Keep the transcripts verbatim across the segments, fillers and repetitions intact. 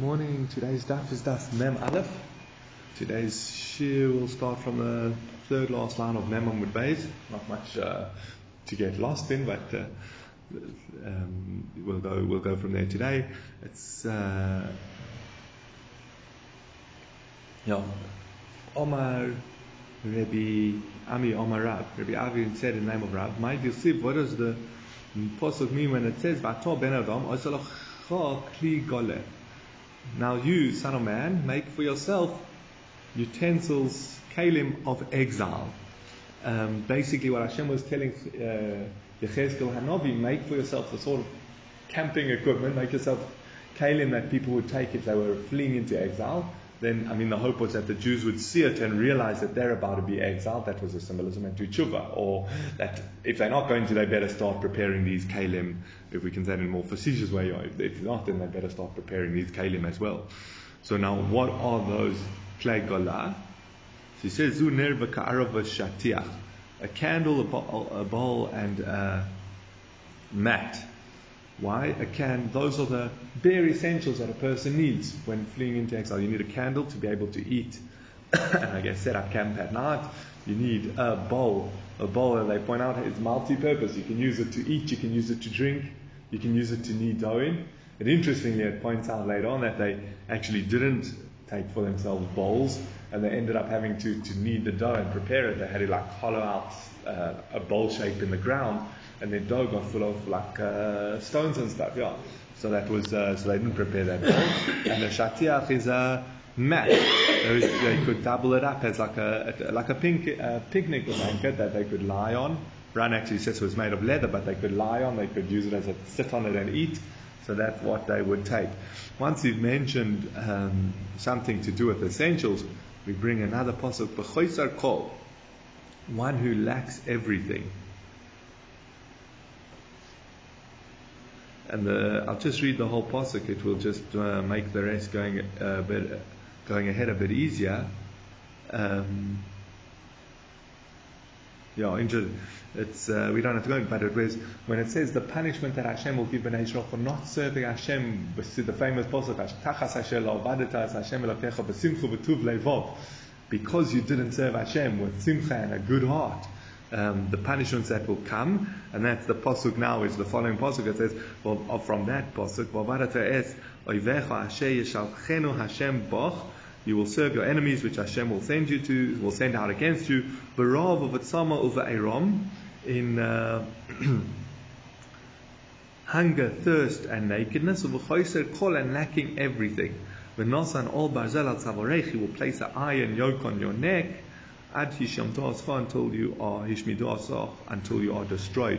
Good morning. Today's daf is daf mem aleph. Today's shiur will start from the third last line of mem amud beis. Not much uh, to get lost in, but uh, um, we'll go we'll go from there today. It's uh, yeah. Omar Rabbi Ami Omar Rab Rabbi Avin said in the name of Rab. My Yosef, what does the posuk mean when it says Vato ben Adam Osalach Kli Gole? Now you, son of man, make for yourself utensils, kalim of exile. Um, basically what Hashem was telling Yechezkel uh, Hanavi, make for yourself the sort of camping equipment, make yourself kalim that people would take if they were fleeing into exile. Then, I mean, the hope was that the Jews would see it and realize that they're about to be exiled. That was a symbolism, and to tshuva, or that if they're not going to, they better start preparing these kalim, if we can say it in a more facetious way, or if not, then they better start preparing these kalim as well. So now, what are those klei gola? So he says, zu ner v'ka'arav v'shatiach, a candle, a bowl, a bowl and a mat. Why? A can, those are the bare essentials that a person needs when fleeing into exile. You need a candle to be able to eat and I guess set up camp at night. You need a bowl. A bowl, as they point out, is multi-purpose. You can use it to eat, you can use it to drink, you can use it to knead dough in. And interestingly, it points out later on that they actually didn't take for themselves bowls, and they ended up having to, to knead the dough and prepare it. They had to like hollow out uh, a bowl shape in the ground, and their dough got full of like uh, stones and stuff, yeah. So that was uh, so they didn't prepare that bowl. And the shatiach is a mat. They, they could double it up as like a like a pink, uh, picnic blanket that they could lie on. Ran actually says it was made of leather, but they could lie on. They could use it as a sit on it and eat. So that's what they would take. Once you've mentioned um, something to do with essentials, we bring another posuk, b'choisar kol, one who lacks everything. And the, I'll just read the whole posuk. It will just uh, make the rest going a bit, going ahead a bit easier. Um, yeah, interesting. It's uh, we don't have to go in, but it was when it says the punishment that Hashem will give Bnei Yisrael for not serving Hashem. The famous posuk, because you didn't serve Hashem with simcha and a good heart. Um, the punishments that will come, and that's the posuk now, is the following posuk. It says, well, from that posuk, you will serve your enemies, which Hashem will send you to, will send out against you. In uh, hunger, thirst, and nakedness, and lacking everything. He will place an iron yoke on your neck. Until you are until you are destroyed.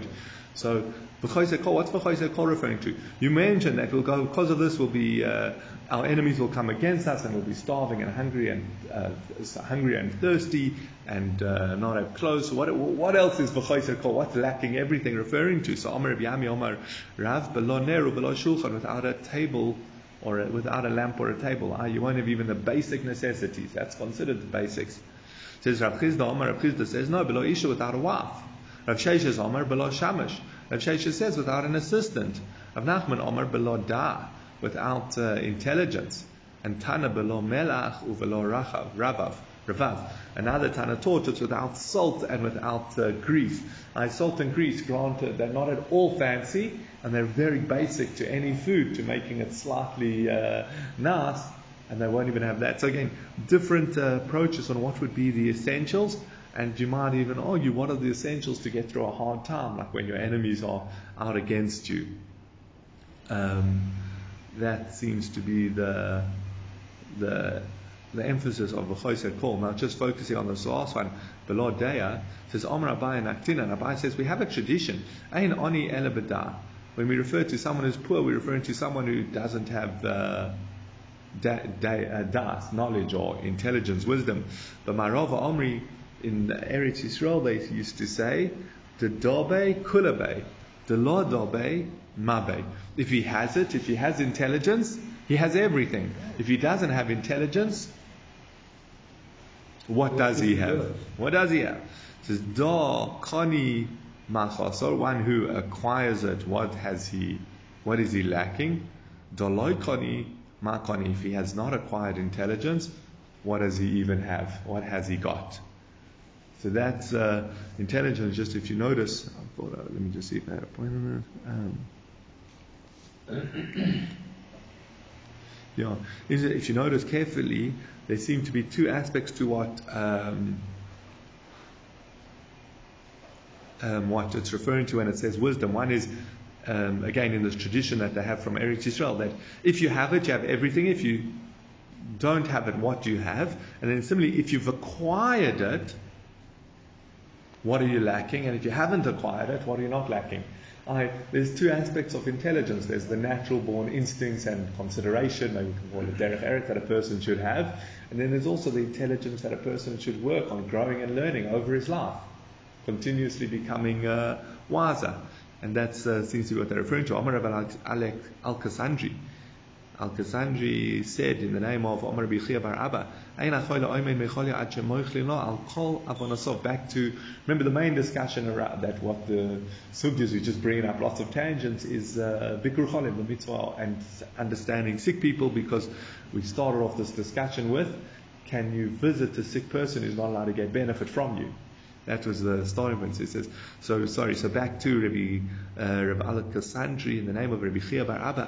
So, what's referring to? You mentioned that we'll go because of this. Will be uh, our enemies will come against us, and we'll be starving and hungry and uh, hungry and thirsty and uh, not have clothes. So what what else is v'choisekol? What's lacking? Everything referring to? So Amar Yami Omar Rav below neru below shulchan, without a table or a, without a lamp or a table. Ah, you won't have even the basic necessities. That's considered the basics. Says Rav Chizda, Omar Rav Chizda says, no, below Isha, without a wife. Rav Sheshes, Omar, below Shamash. Rav Sheshes says, without an assistant. Rav Nachman, Omar, below Da, without uh, intelligence. And Tana, below Melach, u below Rachav, Ravav, Ravav. Another Tana taught it's without salt and without uh, grease. Uh, salt and grease, granted, they're not at all fancy, and they're very basic to any food, to making it slightly uh, nice. And they won't even have that. So again, different uh, approaches on what would be the essentials, and you might even argue what are the essentials to get through a hard time, like when your enemies are out against you. Um, that seems to be the the the emphasis of v'choisei kol. Now, just focusing on this last one, below Daya says Amar Abaye and Aktina, and Abaye says we have a tradition. Ein oni ela b'da. When we refer to someone who's poor, we're referring to someone who doesn't have the Da, da, uh, das, knowledge or intelligence, wisdom. But my Rava Omri in Eretz Yisrael, they used to say, "The dabe kulabe, the la dabe mabe." If he has it, if he has intelligence, he has everything. If he doesn't have intelligence, what, what does he have? Good. What does he have? It says da kani machasor, one who acquires it. What has he? What is he lacking? Da loikani Ma'akoni, if he has not acquired intelligence, what does he even have? What has he got? So that's uh, intelligence. Just if you notice, I thought, uh, let me just see if I had a point on that. Um, yeah, if you notice carefully, there seem to be two aspects to what um, um, what it's referring to when it says wisdom. One is um, again in this tradition that they have from Eretz Yisrael, that if you have it, you have everything. If you don't have it, what do you have? And then similarly, if you've acquired it, what are you lacking? And if you haven't acquired it, what are you not lacking? I, there's two aspects of intelligence. There's the natural-born instincts and consideration, maybe we can call it derech eretz, that a person should have. And then there's also the intelligence that a person should work on growing and learning over his life, continuously becoming uh, wiser. And that uh, seems to be what they're referring to. Omar Rabbi Al-Kasandri Al-Kasandri said in the name of Omar Bichia Bar Abba, back to, remember the main discussion around that, what the subjects we just bringing up, lots of tangents, is uh, Bikur Cholim, the mitzvah, and understanding sick people, because we started off this discussion with, can you visit a sick person who's not allowed to get benefit from you? That was the starting point. So it says, so sorry, so back to Rabbi uh, Rabbi Al-Kasandri in the name of Rabbi Chia Bar Abba,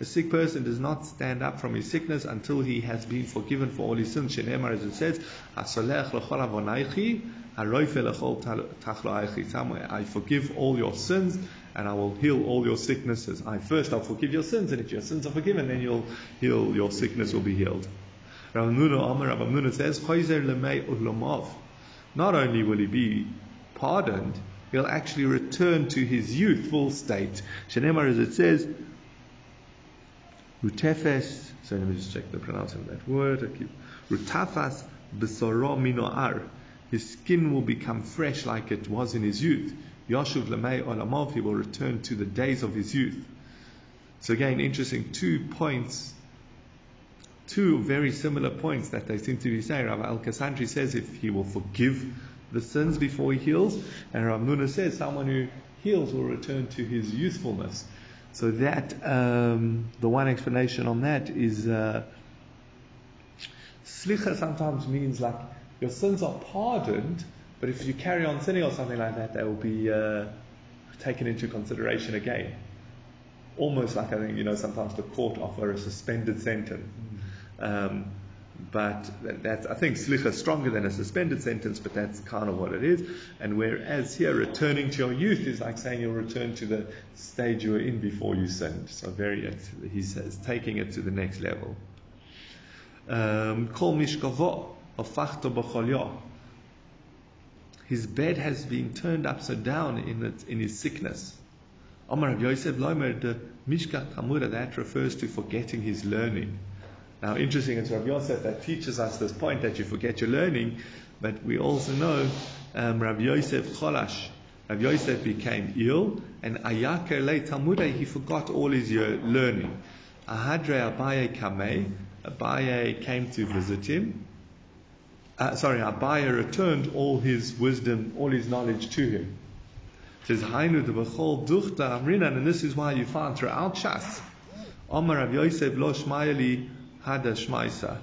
a sick person does not stand up from his sickness until he has been forgiven for all his sins. Shenemar, as it says, I forgive all your sins and I will heal all your sicknesses. I first I'll forgive your sins, and if your sins are forgiven, then you'll heal, your sickness will be healed. Rav Nuna says, not only will he be pardoned, he'll actually return to his youthful state. Shenemar, as it says, Rutefes, so let me just check the pronunciation of that word. Rutafas besoro minoar. His skin will become fresh like it was in his youth. Yashuv lemei olamov, he will return to the days of his youth. So again, interesting two points. Two very similar points that they seem to be saying. Rabbi Al-Kasandri says if he will forgive the sins before he heals, and Rav Nuna says someone who heals will return to his youthfulness. So that um, the one explanation on that is uh, Slicha sometimes means like your sins are pardoned, but if you carry on sinning or something like that, they will be uh, taken into consideration again. Almost like, I think, you know, sometimes the court offer a suspended sentence. Um, but that's, I think, slicha is stronger than a suspended sentence, but that's kind of what it is. And whereas here, returning to your youth is like saying you'll return to the stage you were in before you sinned. So very, he says, taking it to the next level. Kol mishkavo afachto b'cholyo. His bed has been turned upside down in, it, in his sickness. Omar Rabbi Yosef Loimer, Mishka Kamura, that refers to forgetting his learning. Now, interesting, it's Rabbi Yosef that teaches us this point that you forget your learning, but we also know um, Rabbi Yosef Cholash. Rabbi Yosef became ill, and Ayaker Le Talmudei, he forgot all his year learning. Ahadre Abaye Kamei, Abaye came to visit him. Uh, sorry, Abaye returned all his wisdom, all his knowledge to him. It says, Hainu de Bechol Duchta Amrinan, and this is why you find throughout Shas. Omar Rabbi Yosef Lo Shmayeli Hadash Maisa.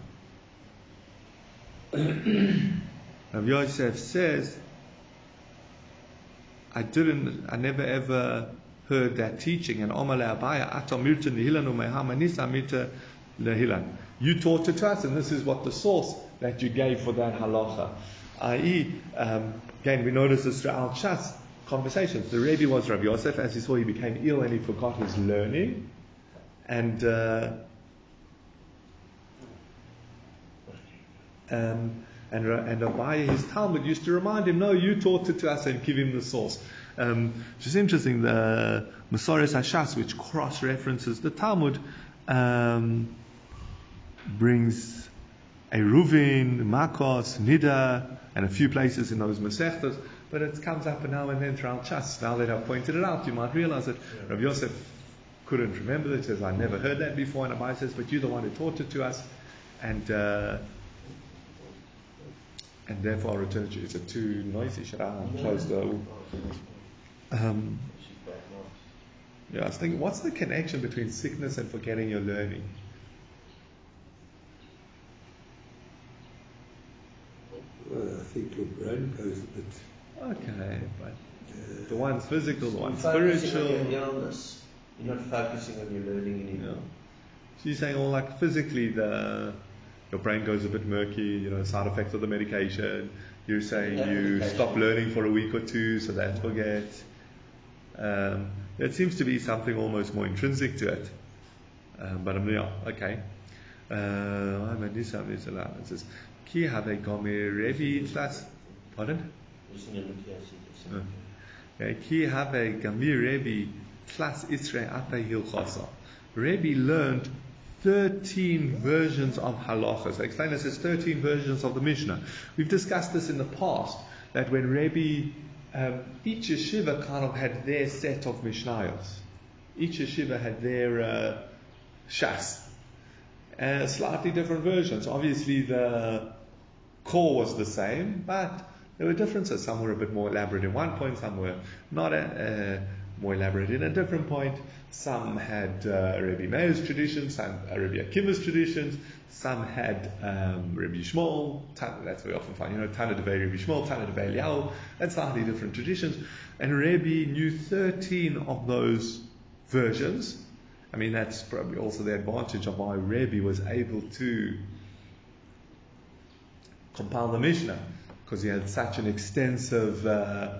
Rabbi Yosef says, I didn't, I never ever heard that teaching. And Omar Le'abaya, Atom Mirtan Lehilan Umehama Nisa Mirta Lehilan. You taught it to us, and this is what the source that you gave for that halacha. that is, um, again, we notice this throughout Shas conversations. The Rebbe was Rabbi Yosef. As you saw, he became ill and he forgot his learning. And, uh, Um, and and Abaye, his Talmud, used to remind him, no, you taught it to us, and give him the source. Um, which is interesting, the Masores HaShas, which cross-references the Talmud, um, brings a Ruvin, Makos, Neder, and a few places in those Masechtas, but it comes up now and then throughout Shas. Now that I've pointed it out, you might realize that Rabbi Yosef couldn't remember it, says, I never heard that before, and Abaye says, but you're the one who taught it to us, and... Uh, And therefore, I'll return to you. Is it too noisy? Should I close the... Um, Yeah, I was thinking, what's the connection between sickness and forgetting your learning? Well, I think your brain goes a bit. Okay, but uh, the one's physical, the one's spiritual. On your illness. You're not focusing on your learning anymore. Yeah. So you're saying, well, like physically, the your brain goes a bit murky. You know, side effects of the medication. You're saying that you medication. Stop learning for a week or two, so that forgets. Um, It seems to be something almost more intrinsic to it. Um, but I'm yeah, okay. Uh, I'm going to do something. It says, Ki have a gomerevi tlas. Pardon? Ki have a gomerevi tlas isre atay hilchasa. Rebbe learned thirteen versions of halachas. I explain this as thirteen versions of the Mishnah. We've discussed this in the past, that when Rebbe Um, each yeshiva kind of had their set of Mishnayos. Each yeshiva had their uh, Shas. Uh, slightly different versions. Obviously the core was the same, but there were differences. Some were a bit more elaborate in one point, some were not a, uh, more elaborate in a different point. Some had uh, Rebbe Meir's traditions, some uh, Rebbe Akiva's traditions, some had um, Rebbe Shmuel, Tana, that's what we often find, you know, Tana Devei Rebbe Shmuel, Tana Devei Eliyahu, that's slightly different traditions. And Rebbe knew thirteen of those versions. I mean, that's probably also the advantage of why Rebbe was able to compile the Mishnah, because he had such an extensive... Uh,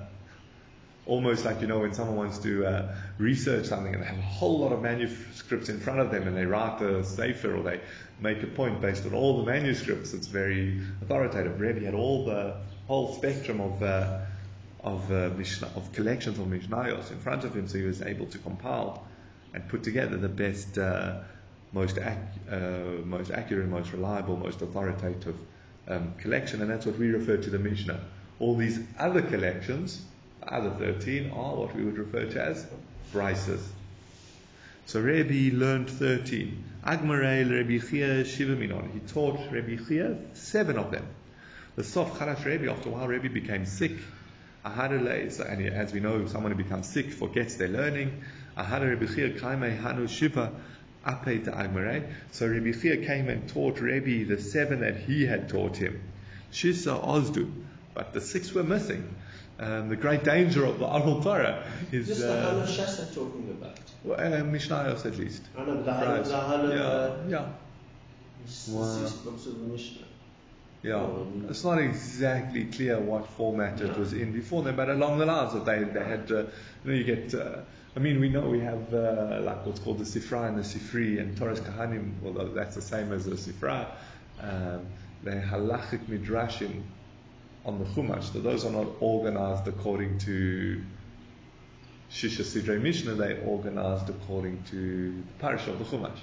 Almost like, you know, when someone wants to uh, research something and they have a whole lot of manuscripts in front of them and they write a sefer or they make a point based on all the manuscripts, it's very authoritative. Rebbe had all the whole spectrum of uh, of, uh, Mishnah, of collections of Mishnayos in front of him, so he was able to compile and put together the best, uh, most, ac- uh, most accurate, most reliable, most authoritative um, collection, and that's what we refer to the Mishnah. All these other collections, other thirteen, are what we would refer to as brises. So Rebbe learned thirteen. Agmarei Rebbe Chia Shiva Minon. He taught Rebbe Chia seven of them. The Sof Charash Rebbe, after a while Rebbe became sick. And as we know, someone who becomes sick forgets their learning. So Rebbe Chia came and taught Rebbe the seven that he had taught him. Shisa Ozdu. But the six were missing. Um, the great danger of the oral Torah is... Just the Hana Shas talking about. Well, uh, Mishnayos at least. Hana, the Hana, the Hana... Yeah, yeah. It's wow. Six books of the Mishnah. Yeah. Um, it's not exactly clear what format it no. was in before then, but along the lines of they, they had... Uh, you know, you get... Uh, I mean, we know we have uh, like what's called the Sifra and the Sifri and Torah's Kahanim, although that's the same as the Sifra. Um, the Halachic Midrashim on the Chumash, so those are not organized according to Shisha Sidrei Mishnah, they're organized according to the parasha of the Chumash.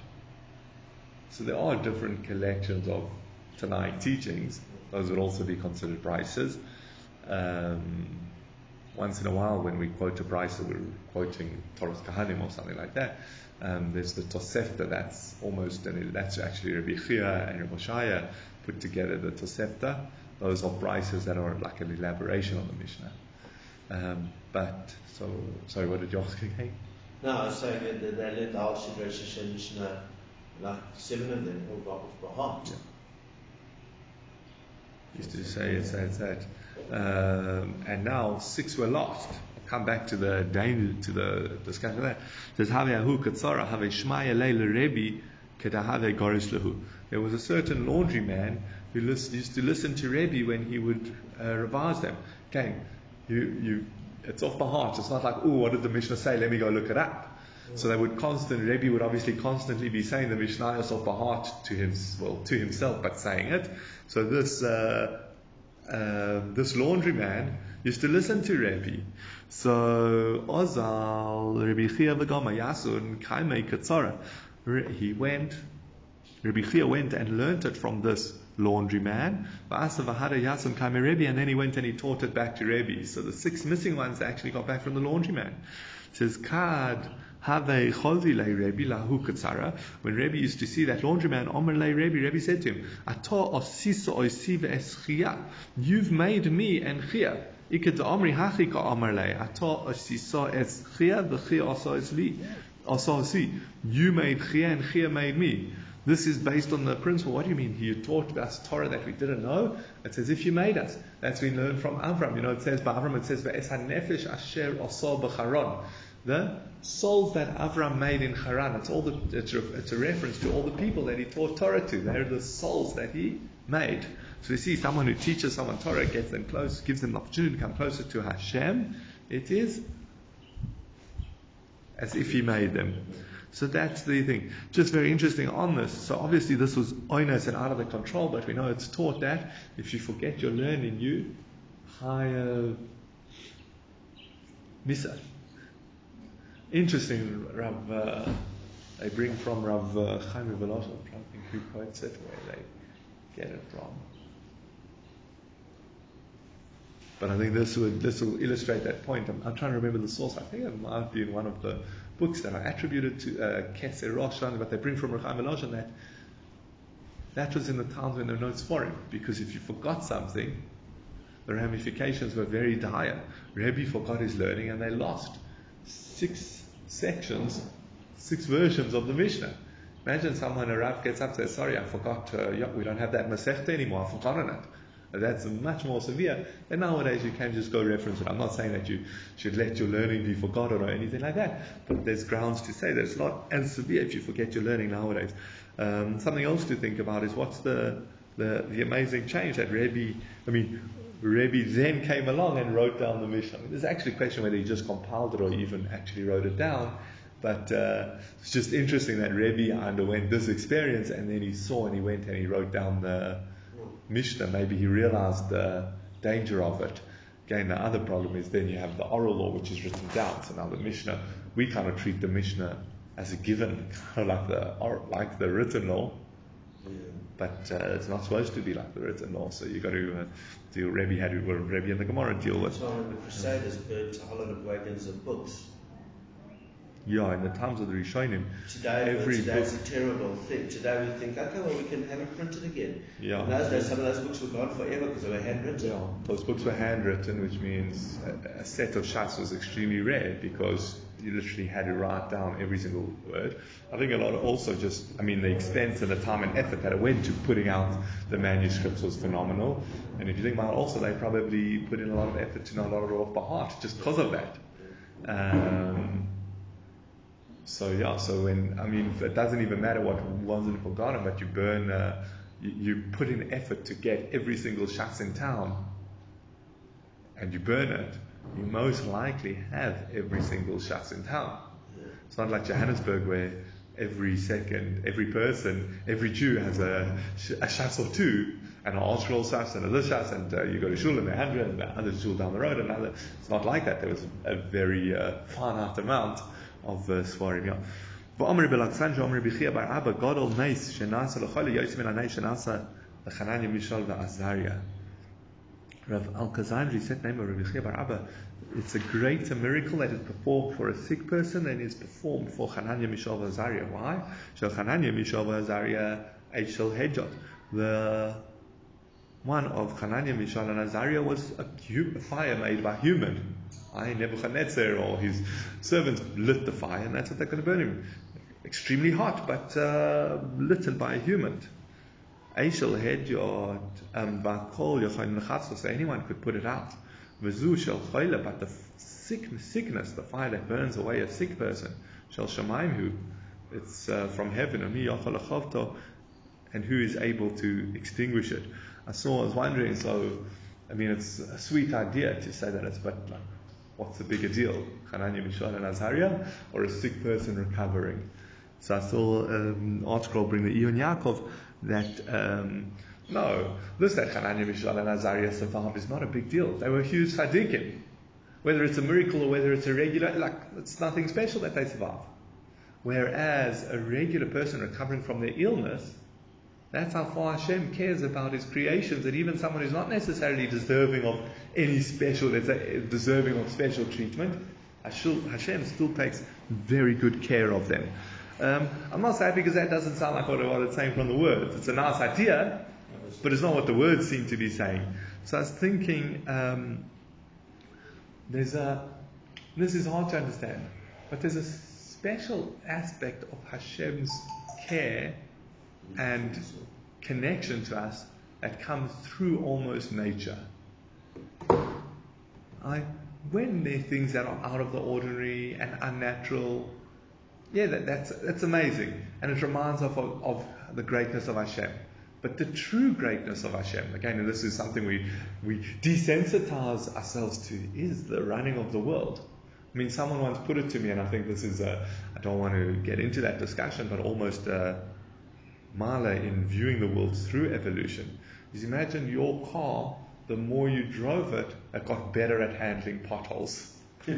So there are different collections of Tanaic teachings, those would also be considered brises. Um, once in a while, when we quote a brisa, we're quoting Torah's Kahanim or something like that. Um, there's the Tosefta, that's almost, and that's actually Rebbe Chia and Rebbe Shaya put together the Tosefta. Those are brises that are like an elaboration on the Mishnah. Um, but, so, sorry, what did you ask again? No, I was saying that they learned the whole Shidrei Shesha Mishnah, like seven of them, all got off by heart. Used to say it, say it, say it. Um, and now six were lost. I'll come back to the to the discussion of that. It says, Have Yahu Katsara, Have Shmaya Leila Rebbe, Kedahave Gorish Lahu. There was a certain laundryman who used to listen to Rebbe when he would uh, revise them. Okay, you, you, it's off by heart. It's not like, oh, what did the Mishnah say? Let me go look it up. Mm-hmm. So they would constantly, Rebbe would obviously constantly be saying the Mishnah is off by heart to him, well, to himself, but saying it. So this uh, uh, this laundryman used to listen to Rebbe. So Ozal Rebbe Chia v'gama Yasun Kaimei Katsara. He went. Rebbe Chia went and learnt it from this laundryman, and then he went and he taught it back to Rebbe. So the six missing ones actually got back from the laundryman. It says, Kad Havei Cholzi Le Rebbe Lahu Katsara. When Rebbe used to see that laundryman, Omer Le Rebbe, Rebbe said to him, Ato Osisa Oisiv Es Chia. You've made me and Chia You made Chia and Chia made me. This is based on the principle. What do you mean? You taught us Torah that we didn't know? It says, if you made us. That's we learn from Avram. You know, it says by Avram, it says, Ve'es hanefesh asher osa b'charon. The souls that Avram made in Haran, it's all the, it's, a, it's a reference to all the people that he taught Torah to. They're the souls that he made. So you see, someone who teaches someone Torah, gets them close, gives them the opportunity to come closer to Hashem. It is as if he made them. So that's the thing. Just very interesting on this. So obviously this was oinus and out of the control, but we know it's taught that if you forget your learning, you hire misa. Interesting, Rav. Uh, they bring from Rav uh, Chaim Velasov. I'm trying to think who quotes it, where they get it from. But I think this would this will illustrate that point. I'm, I'm trying to remember the source. I think it might be in one of the books that are attributed to Keser uh, Roshan, but they bring from Rechaim Eloshan that that was in the times when there were no Sforim, because if you forgot something, the ramifications were very dire. Rebbe forgot his learning and they lost six sections, six versions of the Mishnah. Imagine someone, a Rav gets up and says, sorry, I forgot, uh, yeah, we don't have that Masechta anymore, I've forgotten it. That's much more severe. And nowadays you can just go reference it. I'm not saying that you should let your learning be forgotten or anything like that, but there's grounds to say that it's not as severe if you forget your learning nowadays. Um, something else to think about is what's the the, the amazing change that Rebbe, I mean, Rebbe then came along and wrote down the Mishnah. I mean, there's actually a question whether he just compiled it or even actually wrote it down. But uh, it's just interesting that Rebbe underwent this experience and then he saw and he went and he wrote down the Mishnah. Maybe he realized the danger of it. Again, the other problem is then you have the oral law, which is written down. So now the Mishnah, we kind of treat the Mishnah as a given, kind of like the oral, like the written law. Yeah. But uh, it's not supposed to be like the written law. So you got to uh, deal. Rebbe had well, Rebbe and the Gemara deal with. So the Crusaders built a whole lot of wagons of books. Yeah, in the times of the Rishonim. Today, every today book, is a terrible thing. Today we think, okay, well, we can have it printed again. Yeah. In those days, some of those books were gone forever because they were handwritten. Yeah. Those books were handwritten, which means a, a set of Shas was extremely rare because you literally had to write down every single word. I think a lot of also just, I mean, the expense and the time and effort that it went to putting out the manuscripts was phenomenal. And if you think about it, also, they probably put in a lot of effort to know a lot of it off by heart just because of that. Um... So yeah, so when, I mean, it doesn't even matter what wasn't forgotten, but you burn, uh, you, you put in effort to get every single Shas in town, and you burn it, you most likely have every single Shas in town. It's not like Johannesburg where every second, every person, every Jew has a, a Shas or two, and an ultra Shas and a this Shas, and uh, you go to shul and a hundred, and another shul down the road, another. It's not like that. There was a very uh, finite amount of uh, Svarim, yeah. Chananya Mishal vaAzaria. Rav Al-Kazandri said, name of Rabbi Chia bar Abba, it's a greater miracle that is performed for a sick person than is performed for Chananya Mishal vaAzaria. Why? Shel Chananya Mishal vaAzaria Shel Hedjot. The one of Chananya Mishal and Azaria was a, hum- a fire made by human. I, Nebuchadnezzar or his servants lit the fire, and that's what they're going to burn him. Extremely hot, but uh, lit by a human. Aishal had your bakol, your chayin, so anyone could put it out. Vizu shall choila, but the sickness, the fire that burns away a sick person, shall shemaim who, it's uh, from heaven, and who is able to extinguish it. I saw, I was wondering, so, I mean, it's a sweet idea to say that it's, but like, what's the bigger deal? Chananya Mishal and Azaria or a sick person recovering? So I saw an um, article bring the Ion Yaakov that um, no, this that Chananya Mishal and Azaria survived is not a big deal. They were huge tzaddikim. Whether it's a miracle or whether it's a regular, like, it's nothing special that they survive. Whereas a regular person recovering from their illness, that's how far Hashem cares about His creations, and even someone who's not necessarily deserving of any special, let's say, deserving of special treatment, Hashem still takes very good care of them. Um, I'm not sad because that doesn't sound like what it's saying from the words. It's a nice idea, but it's not what the words seem to be saying. So I was thinking, um, There's a, this is hard to understand, but there's a special aspect of Hashem's care and connection to us that comes through almost nature. I, when there are things that are out of the ordinary and unnatural, yeah, that, that's that's amazing, and it reminds us of, of the greatness of Hashem. But the true greatness of Hashem, again, and this is something we, we desensitize ourselves to, is the running of the world. I mean, someone once put it to me, and I think this is a, I don't want to get into that discussion, but almost a mala in viewing the world through evolution. Is imagine your car, the more you drove it, it got better at handling potholes. so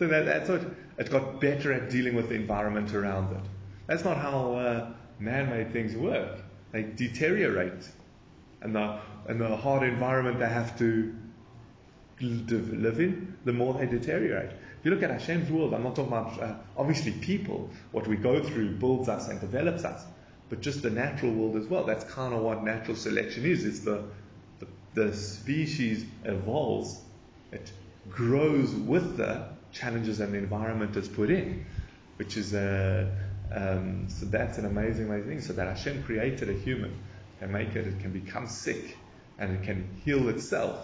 that, that's what, it got better at dealing with the environment around it. That's not how uh, man-made things work. They deteriorate, and the and the hard environment they have to live in, the more they deteriorate. If you look at Hashem's world, I'm not talking about uh, obviously people. What we go through builds us and develops us, but just the natural world as well. That's kind of what natural selection is. It's the the, the species evolves, it grows with the challenges and the environment it's put in, which is a uh, Um, so that's an amazing, amazing thing. So that Hashem created a human, can make it, it can become sick, and it can heal itself.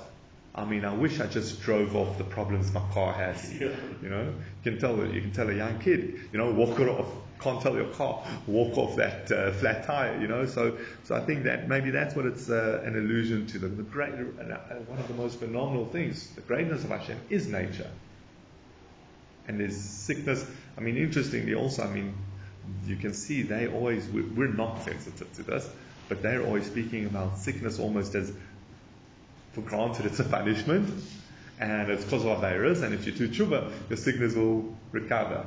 I mean, I wish I just drove off the problems my car has. Yeah. You know, you can tell you can tell a young kid, you know, walk it off. Can't tell your car, walk off that uh, flat tire. You know, so so I think that maybe that's what it's uh, an allusion to. The, the great, uh, one of the most phenomenal things, the greatness of Hashem is nature, and there's sickness. I mean, interestingly, also, I mean. You can see they always, we're not sensitive to this, but they're always speaking about sickness almost as, for granted, it's a punishment, and it's caused by virus, and if you do tshuva, your sickness will recover.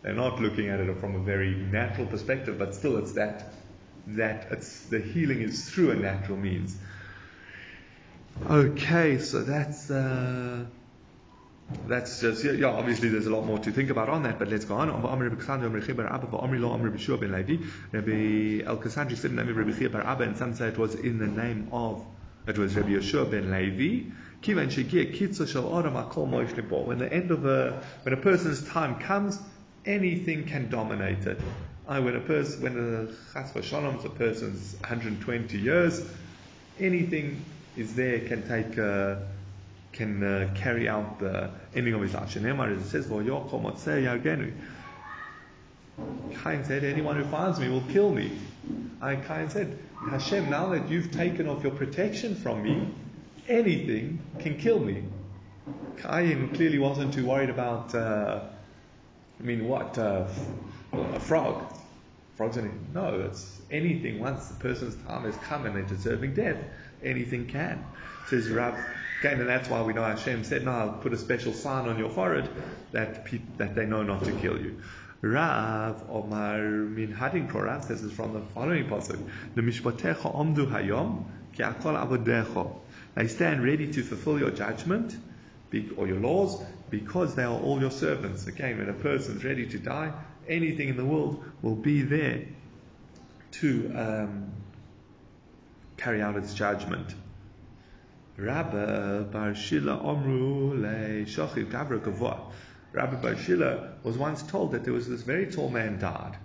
They're not looking at it from a very natural perspective, but still it's that, that it's the healing is through a natural means. Okay, so that's... Uh, That's just, yeah, yeah, obviously there's a lot more to think about on that, but let's go on. Rabbi Al-Kasandri said the name of Rabbi Chia bar Abba, and some say it was in the name of, it was Rabbi Yeshua ben Levi. When the end of a, when a person's time comes, anything can dominate it. I, when a person, when a chas v'shalom, a person's one hundred twenty years, anything is there can take a, can uh, carry out the ending of his life. Shneimar, as it says, "V'yochom otzei yargenu." Cain said, "Anyone who finds me will kill me." And Cain said, "Hashem, now that you've taken off your protection from me, anything can kill me." Cain clearly wasn't too worried about. Uh, I mean, what uh, a frog? Frogs? Anything? No, it's anything. Once the person's time has come and they're deserving death, anything can. Says Rav. Okay, and that's why we know Hashem said, "No, I'll put a special sign on your forehead that pe- that they know not to kill you." Rav Omar Min Hadin Korav says this from the following pasuk: "The mishpatecha omdu hayom ki akol avodecha." They stand ready to fulfill your judgment or your laws because they are all your servants. Again, when a person's ready to die, anything in the world will be there to um, carry out its judgment. Rabbi Bar Shila Omru Le Shochiv Gavra Gavot. Rabbi Bar Shila was once told that there was this very tall man died.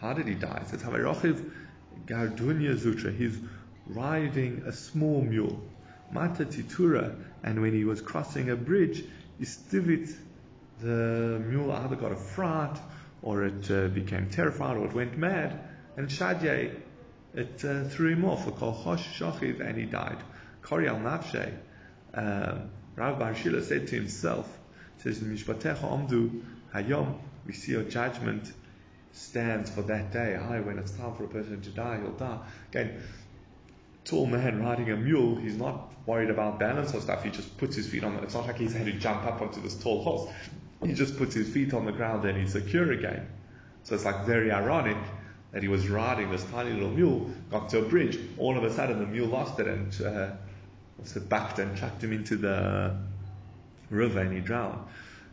How did he die? It says, Havarochiv Gardunya Zutra. He's riding a small mule. Mata Titura. And when he was crossing a bridge, Istivit, the mule either got a fright, or it uh, became terrified, or it went mad. And Shadye, it uh, threw him off. And he died. Kori al Nafshe, um, Rabbi Bar Shila said to himself, says, Mishpatecha Omdu Hayom, we see your judgment stands for that day. Hi, when it's time for a person to die, he'll die. Again, tall man riding a mule, he's not worried about balance or stuff, he just puts his feet on it. It's not like he's had to jump up onto this tall horse. He just puts his feet on the ground and he's secure again. So it's like very ironic that he was riding this tiny little mule, got to a bridge, all of a sudden the mule lost it and uh, So bucked and chucked him into the river and he drowned.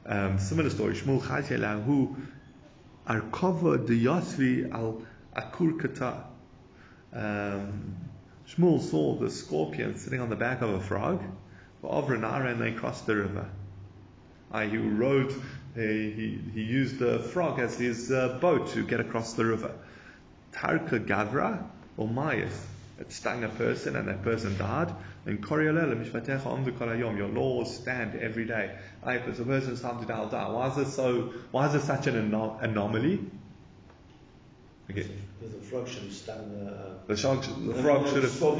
Um, similar story. Shmuel Chazela, who Arkova de Yosvi al Akur Kata. Shmuel saw the scorpion sitting on the back of a frog, V'avranara, and they crossed the river. I, he rowed, he, he, he used the frog as his uh, boat to get across the river. Tarka gavra or mayis, it stung a person and that person died. And koriyolel mishvatecha omdu kol hayom, your laws stand every day. I, if it's a person's time to die, I'll die. Why is this so? Why is this such an anom- anomaly? Okay. The frog should have stung uh, the frog. The frog should have stung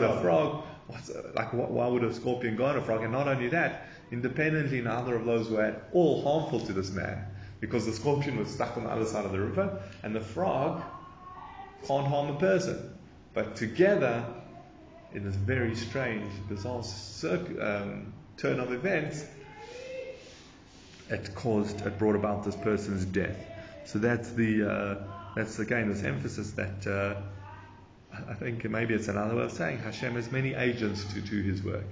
the frog. What's, like, why would a scorpion go on a frog? And not only that, independently, neither of those were at all harmful to this man, because the scorpion was stuck on the other side of the river, and the frog can't harm a person. But together, in this very strange, bizarre um, turn of events, it caused, it brought about this person's death. So that's the uh, that's again this emphasis that. Uh, I think maybe it's another way of saying Hashem has many agents to do His work.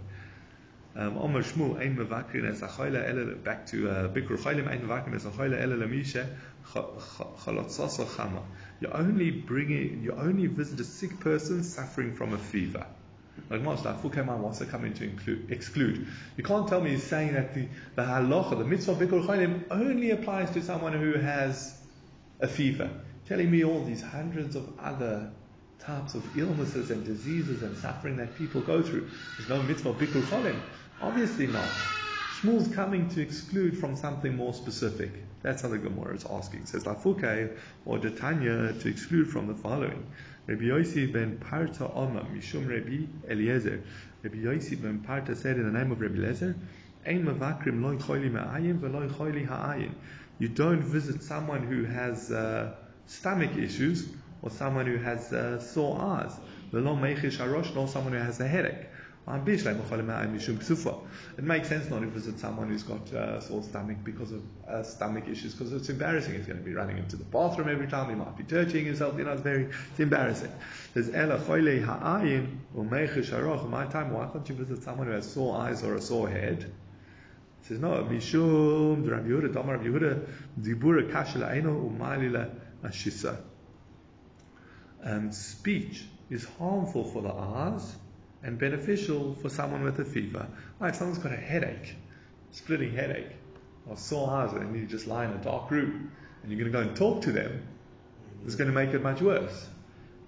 Um, back to Bikur Cholim, you only bring in, you only visit a sick person suffering from a fever. Like most, like Fukeman wants to come in to include, exclude. You can't tell me he's saying that the the halacha, the mitzvah of Bikur Cholim, only applies to someone who has a fever. Telling me all these hundreds of other types of illnesses and diseases and suffering that people go through. There's no mitzvah bikur cholim. Obviously not. Shmuel's coming to exclude from something more specific. That's how the Gemara is asking. It says lafuke or detanya, to exclude from the following. Rabbi Yosef ben Parta Omar Mishum Rabbi Eliezer. Rabbi Yosef ben Parta said in the name of Rabbi Eliezer, Ein mavakrim loy choli me'ayim veloy choli ha'ayim. You don't visit someone who has uh, stomach issues, or someone who has uh, sore eyes, nor someone who has a headache. It makes sense not to visit someone who's got uh, sore stomach because of uh, stomach issues, because it's embarrassing. He's going to be running into the bathroom every time. He might be touching himself. You know, it's very it's embarrassing. There's ela choyle ha'ayin or meichish harosh. My time, why can't you visit someone who has sore eyes or a sore head? He says no. Mishum Rabbi Yehuda, Damar Rabbi Yehuda, dibura kashla eino umalila ashisa. Um, speech is harmful for the eyes and beneficial for someone with a fever. Like someone's got a headache, splitting headache, or sore eyes, and you just lie in a dark room and you're going to go and talk to them, it's going to make it much worse.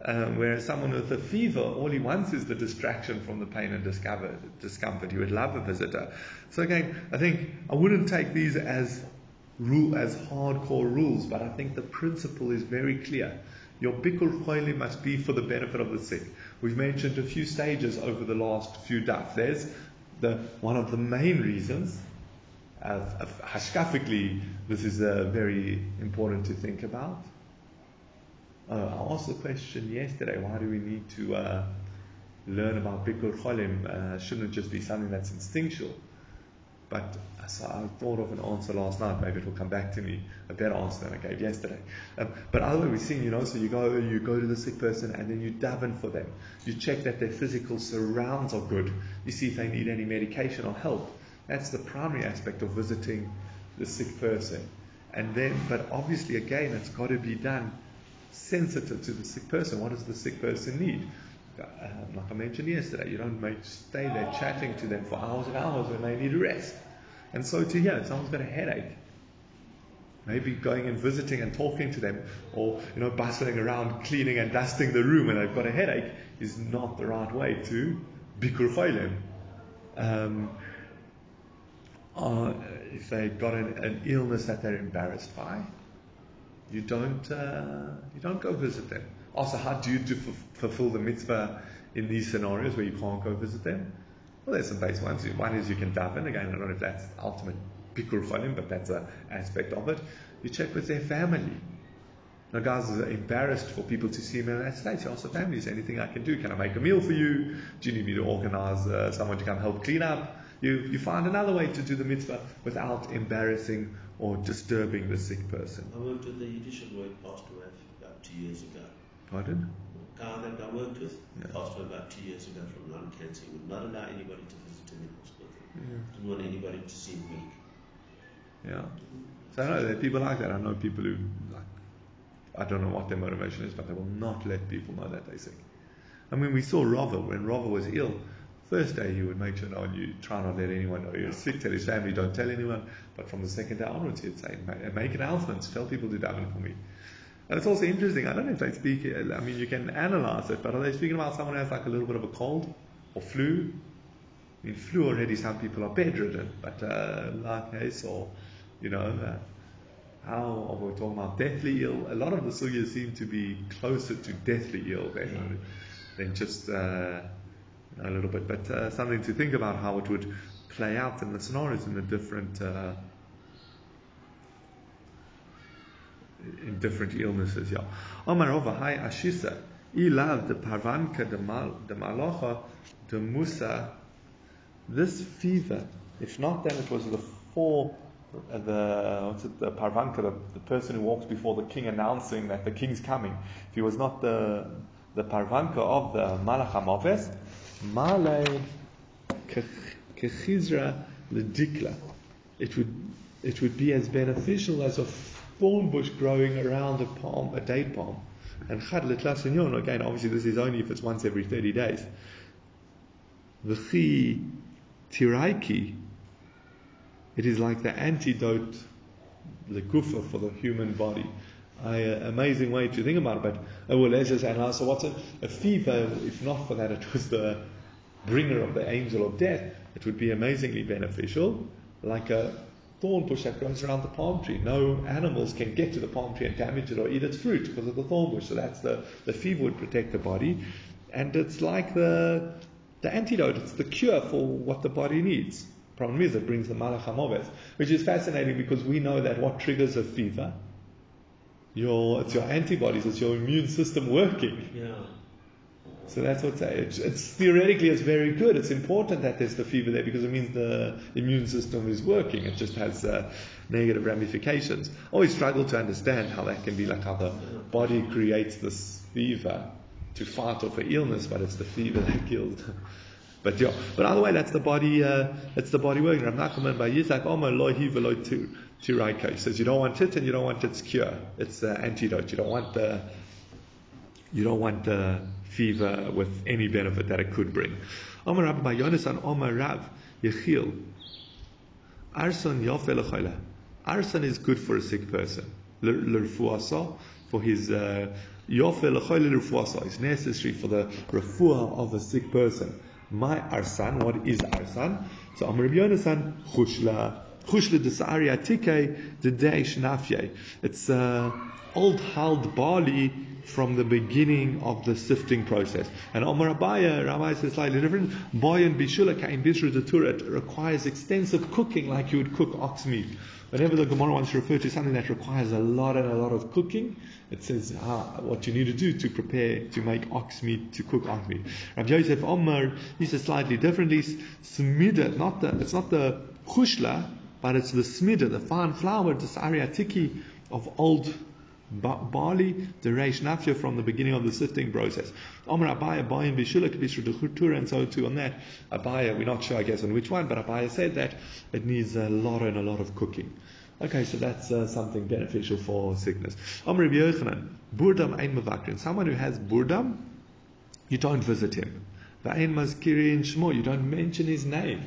Um, whereas someone with a fever, all he wants is the distraction from the pain and discover, discomfort. He would love a visitor. So again, I think I wouldn't take these as rule as hardcore rules, but I think the principle is very clear. Your bikur cholim must be for the benefit of the sick. We've mentioned a few stages over the last few daf. There's the, one of the main reasons. Of, of, hashkafically, this is uh, very important to think about. Uh, I asked the question yesterday, why do we need to uh, learn about bikur cholim? Uh, shouldn't it just be something that's instinctual? But so I thought of an answer last night. Maybe it will come back to me, a better answer than I gave yesterday. Um, but otherwise, we've seen, you know, so you go, you go to the sick person and then you daven for them. You check that their physical surrounds are good. You see if they need any medication or help. That's the primary aspect of visiting the sick person. And then, but obviously, again, it's got to be done sensitive to the sick person. What does the sick person need? Uh, like I mentioned yesterday, you don't make, stay there chatting to them for hours and hours when they need rest. And so to hear, if someone's got a headache, maybe going and visiting and talking to them, or you know, bustling around cleaning and dusting the room when they've got a headache, is not the right way to bikur cholim. Um, uh, if they've got an, an illness that they're embarrassed by, you don't uh, you don't go visit them. Also, how do you do f- fulfill the mitzvah in these scenarios where you can't go visit them? Well, there's some base ones. One is you can daven. Again, I don't know if that's the ultimate bikur cholim, but that's an aspect of it. You check with their family. Now, guys are embarrassed for people to see them in that state. You ask the family, is there anything I can do? Can I make a meal for you? Do you need me to organize uh, someone to come help clean up? You, you find another way to do the mitzvah without embarrassing or disturbing the sick person. I worked with the Yiddish boy who passed away about two years ago. Pardon? The guy that I worked with yeah. passed away about two years ago from lung cancer. He would not allow anybody to visit him in hospital. Yeah. Didn't want anybody to see him weak. Yeah. So I know there are people like that. I know people who, like, I don't know what their motivation is, but they will not let people know that they're sick. I mean, we saw Rava when Rava was ill. First day he would make sure no one, you try not to let anyone know you're sick, tell his family, don't tell anyone. But from the second day onwards he'd say, make announcements, tell people to daven for me. And it's also interesting, I don't know if they speak, I mean you can analyze it, but are they speaking about someone who has like a little bit of a cold or flu? I mean, flu already, some people are bedridden, but uh, like this, or, you know, uh, how are we talking about deathly ill? A lot of the sugya seem to be closer to deathly ill than, yeah. than just uh, a little bit, but uh, something to think about how it would play out in the scenarios in the different uh, in different illnesses. Yeah. Omar Rava Hai Ashisa Ilav the Parvanka the Malocha the Musa. This fever, if not, then it was the four, uh, the what's it, the Parvanka, the, the person who walks before the king announcing that the king's coming. If he was not the the Parvanka of the Malach HaMaves, Malay Kechizra Ledikla, it would it would be as beneficial as a thorn bush growing around a palm, a date palm. And Chad Letlasenyon, again, obviously this is only if it's once every thirty days. V'chi Tiraiki, it is like the antidote, the gufa for the human body. An uh, amazing way to think about it. But oh well, let's just analyze. So what's a, a fever? If not for that, it was the bringer of the angel of death. It would be amazingly beneficial, like a thorn bush that grows around the palm tree. No animals can get to the palm tree and damage it or eat its fruit because of the thorn bush. So that's the the fever would protect the body, and it's like the the antidote. It's the cure for what the body needs. Problem is, it brings the Malach HaMaves, which is fascinating because we know that what triggers a fever, your it's your antibodies, it's your immune system working. Yeah. So that's what it's, it's theoretically it's very good. It's important that there's the fever there because it means the immune system is working. It just has uh, negative ramifications. I always struggle to understand how that can be, like how the body creates this fever to fight off an illness, but it's the fever that kills. But yeah, but either way, that's the body. Uh, that's the body working. Rav Nachman by Yitzchak Omer lo hi v'lo tu tiraiko. He says you don't want it, and you don't want its cure. It's the antidote. You don't want the. You don't want the fever with any benefit that it could bring. Omer Rabbi by Yonasan Omer Rav Yechiel. Arson yofel chola. Arson is good for a sick person. L'refuasa for his. Uh, Yofel Choyle Rufuasa is necessary for the refuah of a sick person. My arsan, what is arsan? So Amr Rabbi Yonasan, Khushla, Khushla desaria tike, the day shnafye. It's uh, old hulled barley from the beginning of the sifting process. And Amr Abaye, Rabbi says slightly different, Boyan Bishula Kain Bishru Datura, it requires extensive cooking like you would cook ox meat. Whenever the Gemara wants to refer to something that requires a lot and a lot of cooking, it says ah, what you need to do to prepare, to make ox meat, to cook ox meat. Rabbi Yosef Omer, he says slightly differently, Smida, not the, it's not the Khushla, but it's the Smida, the fine flour, the Sariatiki of old barley, the Reish Nafya from the beginning of the sifting process. Omer Abaye, Bayan Bishulak, Bishra Duchutura, and so too on that. Abaye, we're not sure, I guess, on which one, but Abaye said that it needs a lot and a lot of cooking. Okay, so that's uh, something beneficial for sickness. Amr Rabbi Yochanan, Burdam Ein Mavakrin. Someone who has Burdam, you don't visit him. V'Ein Mazkirin Shmo, you don't mention his name.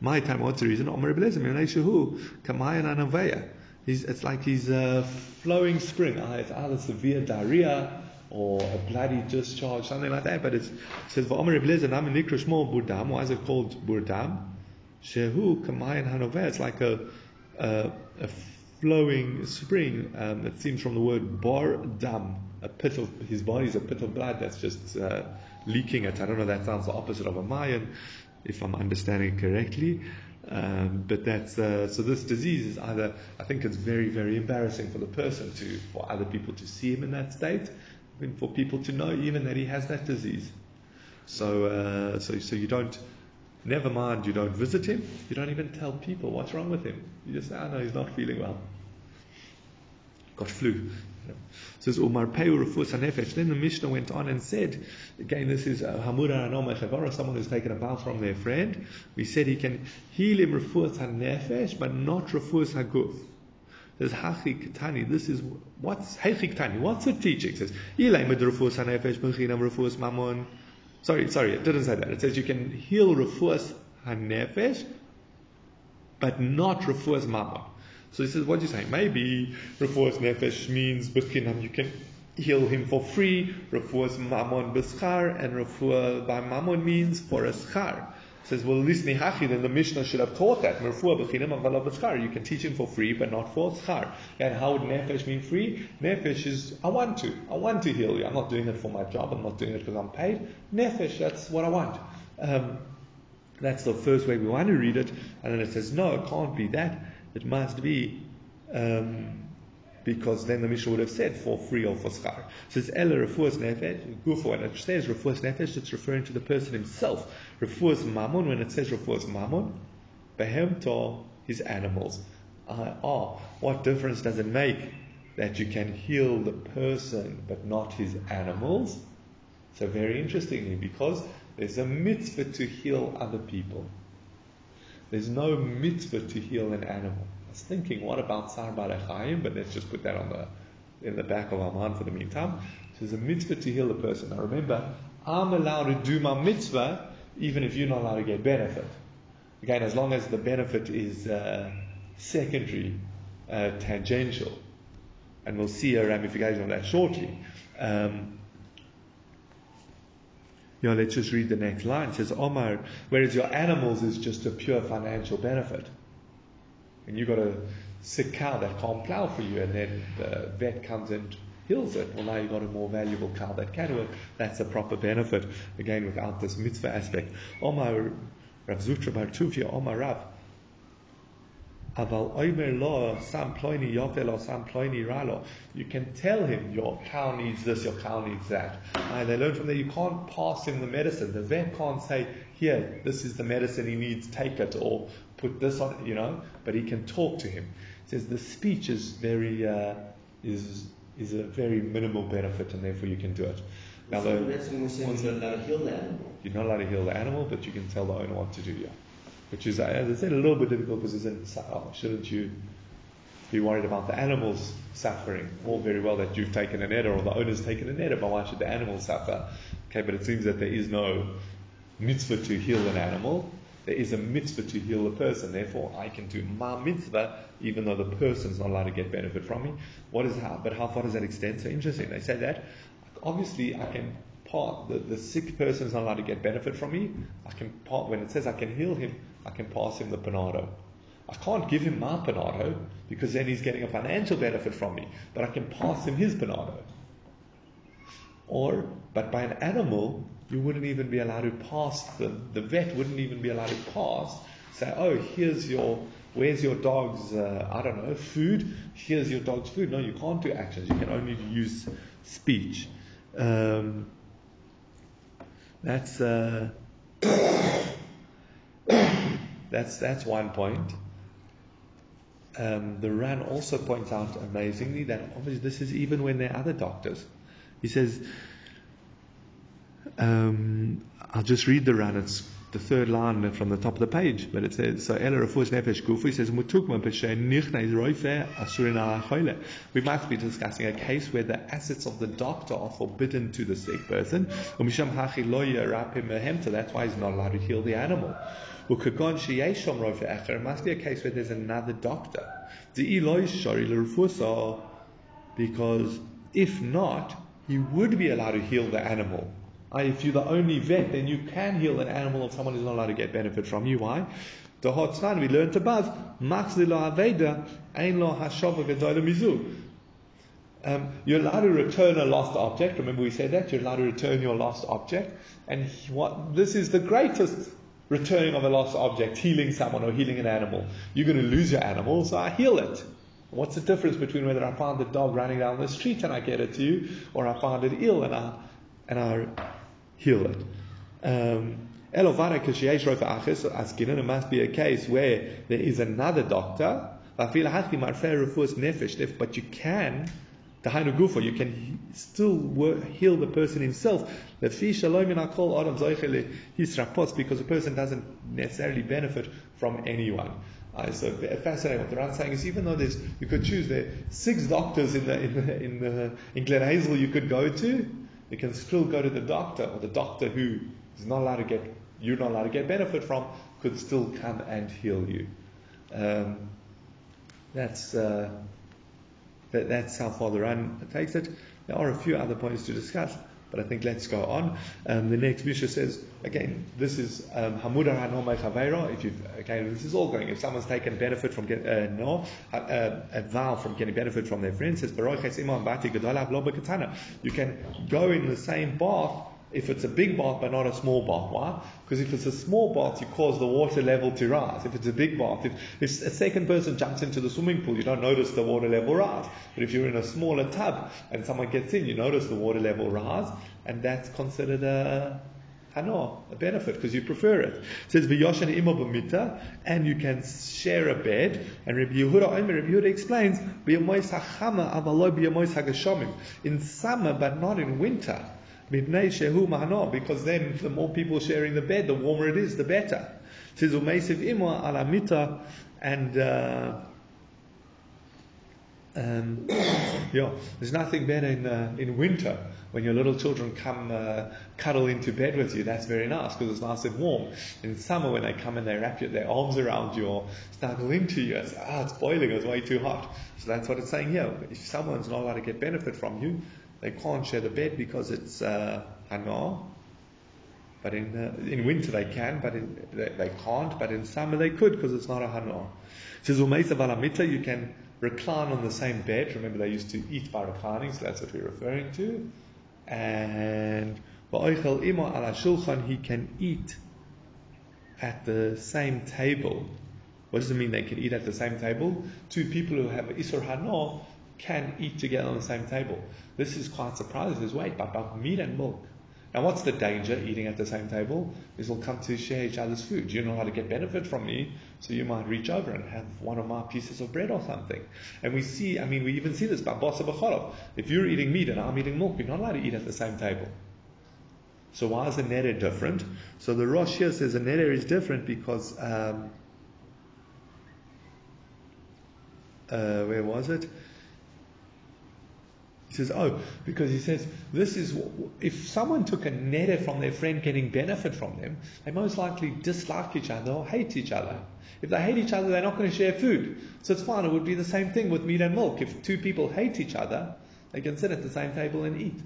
My time, what's the reason? Amr Rabbi Eliezer, Yonei Shehu, Kamayan Anaveya. It's like he's a flowing spring. It's either severe diarrhea or a bloody discharge, something like that. But it's, it says, V'Amr Rabbi Eliezer, Nam Nikra Shmo Burdam. Why is it called Burdam? Shehu, Kamayan Hanaveya. It's like a... Uh, a flowing spring um, that seems from the word bar dam, a pit of his body is a pit of blood that's just uh, leaking it. I don't know, that sounds the opposite of a Mayan if I'm understanding it correctly, um, but that's uh, so this disease is either, I think it's very very embarrassing for the person to, for other people to see him in that state, and for people to know even that he has that disease. So uh, so so you don't Never mind, you don't visit him, you don't even tell people what's wrong with him. You just say, oh no, he's not feeling well. Got flu. It says, Umar Peyu Rufus HaNefesh. Then the Mishnah went on and said, again, this is Hamura Anoma Chavara, someone who's taken a vow from their friend. We said he can heal him Rufus HaNefesh, but not Rufus HaGuf. Says Hachik Tani, this is what's Hachik Tani, what's it teaching? It says, Ilay Mid Rufus HaNefesh, Mechinam Rufus Mamon. Sorry, sorry, it didn't say that. It says you can heal refuas hanefesh, but not refuas mamon. So he says, what are you saying? Maybe refuas nefesh means b'chinam, you can heal him for free. Refuas mamon b'schar, and refuah by mamon means for a schar. He says, well, this nihachi, then the Mishnah should have taught that. Refuah b'chinam avalav b'schar. You can teach him for free, but not for schar. And how would nefesh mean free? Nefesh is, I want to. I want to heal you. I'm not doing it for my job. I'm not doing it because I'm paid. Nefesh, that's what I want. Um, that's the first way we want to read it. And then it says, no, it can't be that. It must be, um, because then the Mishnah would have said for free or for schar. It says, Ela refuas nefesh, gufo, and it says refuas nefesh, it's referring to the person himself. Refuas mamon, when it says refuas mamon, behemto, his animals. Uh, oh, what difference does it make that you can heal the person but not his animals? So very interestingly, because there's a mitzvah to heal other people. There's no mitzvah to heal an animal. I was thinking, what about Sar Barei Chaim? But let's just put that on the in the back of our mind for the meantime. So there's a mitzvah to heal a person. Now remember, I'm allowed to do my mitzvah even if you're not allowed to get benefit. Again, as long as the benefit is uh, secondary, uh, tangential. And we'll see a ramification of that shortly. Um, You know, let's just read the next line. It says, Omar, whereas your animals is just a pure financial benefit. And you've got a sick cow that can't plow for you, and then the vet comes and heals it. Well, now you've got a more valuable cow that can work. That's a proper benefit, again, without this mitzvah aspect. Omar, Rav Zutra Bar Tuvia, Omar Rav, Aval Omer Lo, Sam Ploini Yotelo, Sam Ploini Ralo. You can tell him your cow needs this, your cow needs that. And they learn from there, you can't pass him the medicine. The vet can't say, here, this is the medicine he needs, take it, or put this on, you know, but he can talk to him. It says the speech is very, uh, is is a very minimal benefit, and therefore you can do it. Now, so the, that's when we're saying you're not allowed to heal the animal. You're not allowed to heal the animal, but you can tell the owner what to do, yeah. Which is, as I said, a little bit difficult because it's like, oh, shouldn't you be worried about the animals suffering? All very well that you've taken a neder or the owner's taken a neder, but why should the animals suffer? Okay, but it seems that there is no mitzvah to heal an animal. There is a mitzvah to heal a person. Therefore, I can do my mitzvah even though the person's not allowed to get benefit from me. What is how? But how far does that extend? So interesting. They say that obviously I can. Part, the, the sick person is not allowed to get benefit from me. I can part, when it says I can heal him, I can pass him the panado. I can't give him my panado because then he's getting a financial benefit from me, but I can pass him his panado. Or, but by an animal, you wouldn't even be allowed to pass, the, the vet wouldn't even be allowed to pass, say, oh, here's your, where's your dog's, uh, I don't know, food? Here's your dog's food. No, you can't do actions. You can only use speech. Um... That's uh, that's that's one point. Um, the Ran also points out amazingly that obviously this is even when there are other doctors. He says, um, I'll just read the Ran. It's the third line from the top of the page, but it says so. Ela refus nefesh gufu. He says mutukma peshen nichna is roife asurin ala chole. We must be discussing a case where the assets of the doctor are forbidden to the sick person. Umisham hachi lo yerapim mehemta. That's why he's not allowed to heal the animal. Ukagon sheyeshom roife acher. It must be a case where there's another doctor. Di eloi shori lerefusa, because if not, he would be allowed to heal the animal. If you're the only vet, then you can heal an animal if someone is not allowed to get benefit from you. Why? The hot sun we learned above. Um, you're allowed to return a lost object. Remember we said that? You're allowed to return your lost object. And he, what, this is the greatest returning of a lost object, healing someone or healing an animal. You're going to lose your animal, so I heal it. What's the difference between whether I found the dog running down the street and I get it to you, or I found it ill and I and I heal it. Um, it must be a case where there is another doctor, but you can, you can still heal the person himself. Because the person doesn't necessarily benefit from anyone. Uh, so fascinating what the Ran's saying is, even though there's, you could choose the six doctors in the in the, in, the, in Glen Hazel you could go to, They can still go to the doctor, or the doctor who is not allowed to get, you're not allowed to get benefit from, could still come and heal you. Um, that's uh, that, that's how far the Ran takes it. There are a few other points to discuss, but I think let's go on. Um, the next Mishnah says, again, this is um, if you've, okay, this is all going, if someone's taken benefit from, get, uh, no, uh, uh, a vow from getting benefit from their friends, says, you can go in the same bath if it's a big bath but not a small bath. Why? Because if it's a small bath, you cause the water level to rise. If it's a big bath, if, if a second person jumps into the swimming pool, you don't notice the water level rise. But if you're in a smaller tub and someone gets in, you notice the water level rise, and that's considered a hana, a benefit, because you prefer it. It says, v'yoshen imo b'mita, and you can share a bed. And Rabbi Yehuda, Rabbi Yehuda explains, b'yomois hachama avaloi b'yomois hagashomim, in summer but not in winter. Because then the more people sharing the bed, the warmer it is, the better. It says umeisiv imwa ala mita, and uh, um, yeah, there's nothing better in uh, in winter when your little children come uh, cuddle into bed with you. That's very nice because it's nice and warm. In summer, when they come and they wrap your, their arms around you or snuggle into you, it's, ah, it's boiling, it's way too hot. So that's what it's saying here. If someone's not allowed to get benefit from you, they can't share the bed because it's uh, hana. But in uh, in winter they can, but in, they, they can't. But in summer they could because it's not a hana. It says umeisa valamita, you can recline on the same bed. Remember they used to eat by reclining, so that's what we're referring to. And va'oichel imo ala shulchan, he can eat at the same table. What does it mean they can eat at the same table? Two people who have isur hana can eat together on the same table. This is quite surprising. There's weight, but, but meat and milk. Now, what's the danger eating at the same table? Is we'll come to share each other's food. You know how to get benefit from me, so you might reach over and have one of my pieces of bread or something. And we see, I mean, we even see this by Basa B'Cholov. If you're eating meat and I'm eating milk, we're not allowed to eat at the same table. So why is the Neder different? So the Rosh here says the Neder is different because, um, uh, where was it? He says, oh, because he says, this is, if someone took a neder from their friend getting benefit from them, they most likely dislike each other or hate each other. If they hate each other, they're not going to share food. So it's fine, it would be the same thing with meat and milk. If two people hate each other, they can sit at the same table and eat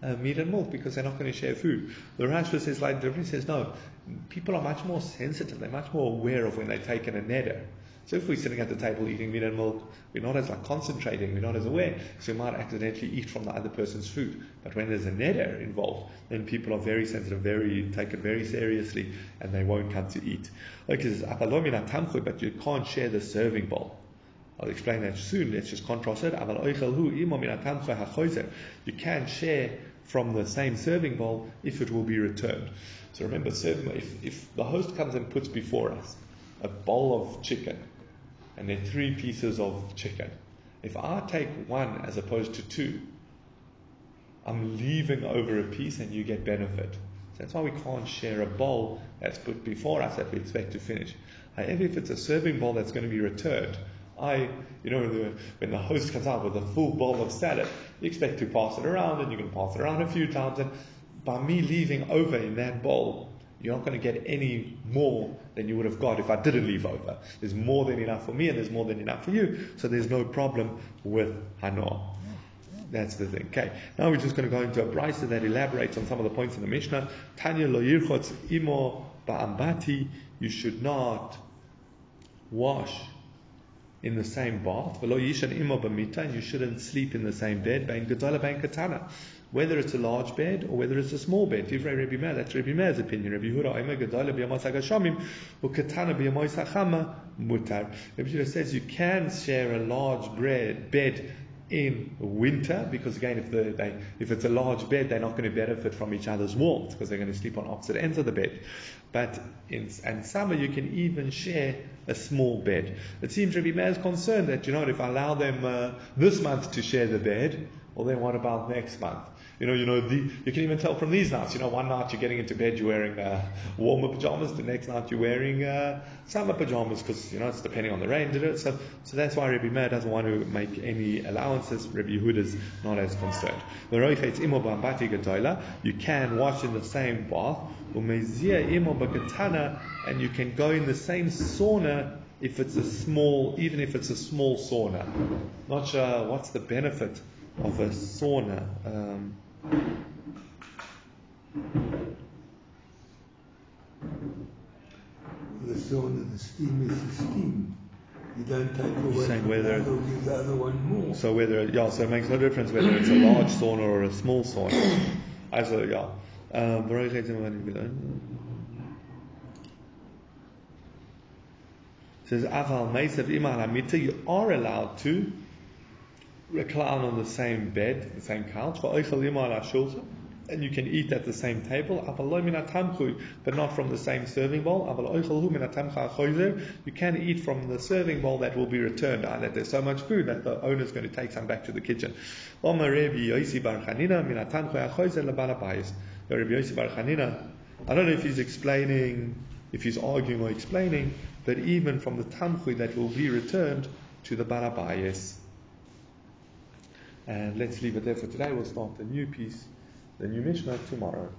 uh, meat and milk because they're not going to share food. The Rashba says, like, the Rashba says, no, people are much more sensitive, they're much more aware of when they've taken a neder. So if we're sitting at the table eating meat and milk, we're not as like concentrating, we're not as aware, so we might accidentally eat from the other person's food. But when there's a neder involved, then people are very sensitive, very take it very seriously, and they won't come to eat. Okay, but you can't share the serving bowl. I'll explain that soon. Let's just contrast it. You can share from the same serving bowl if it will be returned. So remember, if, if the host comes and puts before us a bowl of chicken, and there are three pieces of chicken. If I take one as opposed to two, I'm leaving over a piece and you get benefit. So that's why we can't share a bowl that's put before us that we expect to finish. However, if it's a serving bowl that's going to be returned, I, you know, the, when the host comes out with a full bowl of salad, you expect to pass it around, and you can pass it around a few times, and by me leaving over in that bowl, you're not going to get any more than you would have got if I didn't leave over. There's more than enough for me and there's more than enough for you, so there's no problem with hana. That's the thing. Okay, now we're just going to go into a brisa that elaborates on some of the points in the Mishnah. Tanya lo yirchotz imo ba'ambati, you should not wash in the same bath. V'lo yishan imo b'mita, you shouldn't sleep in the same bed. B'en gedola b'en katana, whether it's a large bed or whether it's a small bed. Divrei Rebbe Meir, that's Rebbe Meir's opinion. Rebbe Yehuda says you can share a large bread, bed in winter because, again, if, the, they, if it's a large bed, they're not going to benefit from each other's warmth because they're going to sleep on opposite ends of the bed. But in and summer, you can even share a small bed. It seems Rebbe Meir's concerned that, you know, if I allow them uh, this month to share the bed, well, then what about next month? You know, you know, the, you can even tell from these knots. You know, one knot you're getting into bed, you're wearing uh, warmer pajamas. The next knot you're wearing uh, summer pajamas because, you know, it's depending on the rain. Did it? So, so that's why Rebbe Meir doesn't want to make any allowances. Rebbe Yehuda is not as concerned. You can wash in the same bath, and you can go in the same sauna if it's a small, even if it's a small sauna. Not sure what's the benefit of a sauna. Um, the sauna, the steam is the steam. You don't take away from whether, the other, or give the other one more. So whether, yeah, so it makes no difference whether it's a large sauna or a small sauna. I so yeah. Um, it says Aval Mesav Imal Amita, you are allowed to recline on the same bed, the same couch, and you can eat at the same table, but not from the same serving bowl. You can eat from the serving bowl that will be returned, either there's so much food that the owner is going to take some back to the kitchen. Rabbi Yosef ben Parta, I don't know if he's explaining, if he's arguing or explaining, but even from the tamchui that will be returned to the Bar Abayis. And let's leave it there for today. We'll start the new piece, the new Mishnah tomorrow.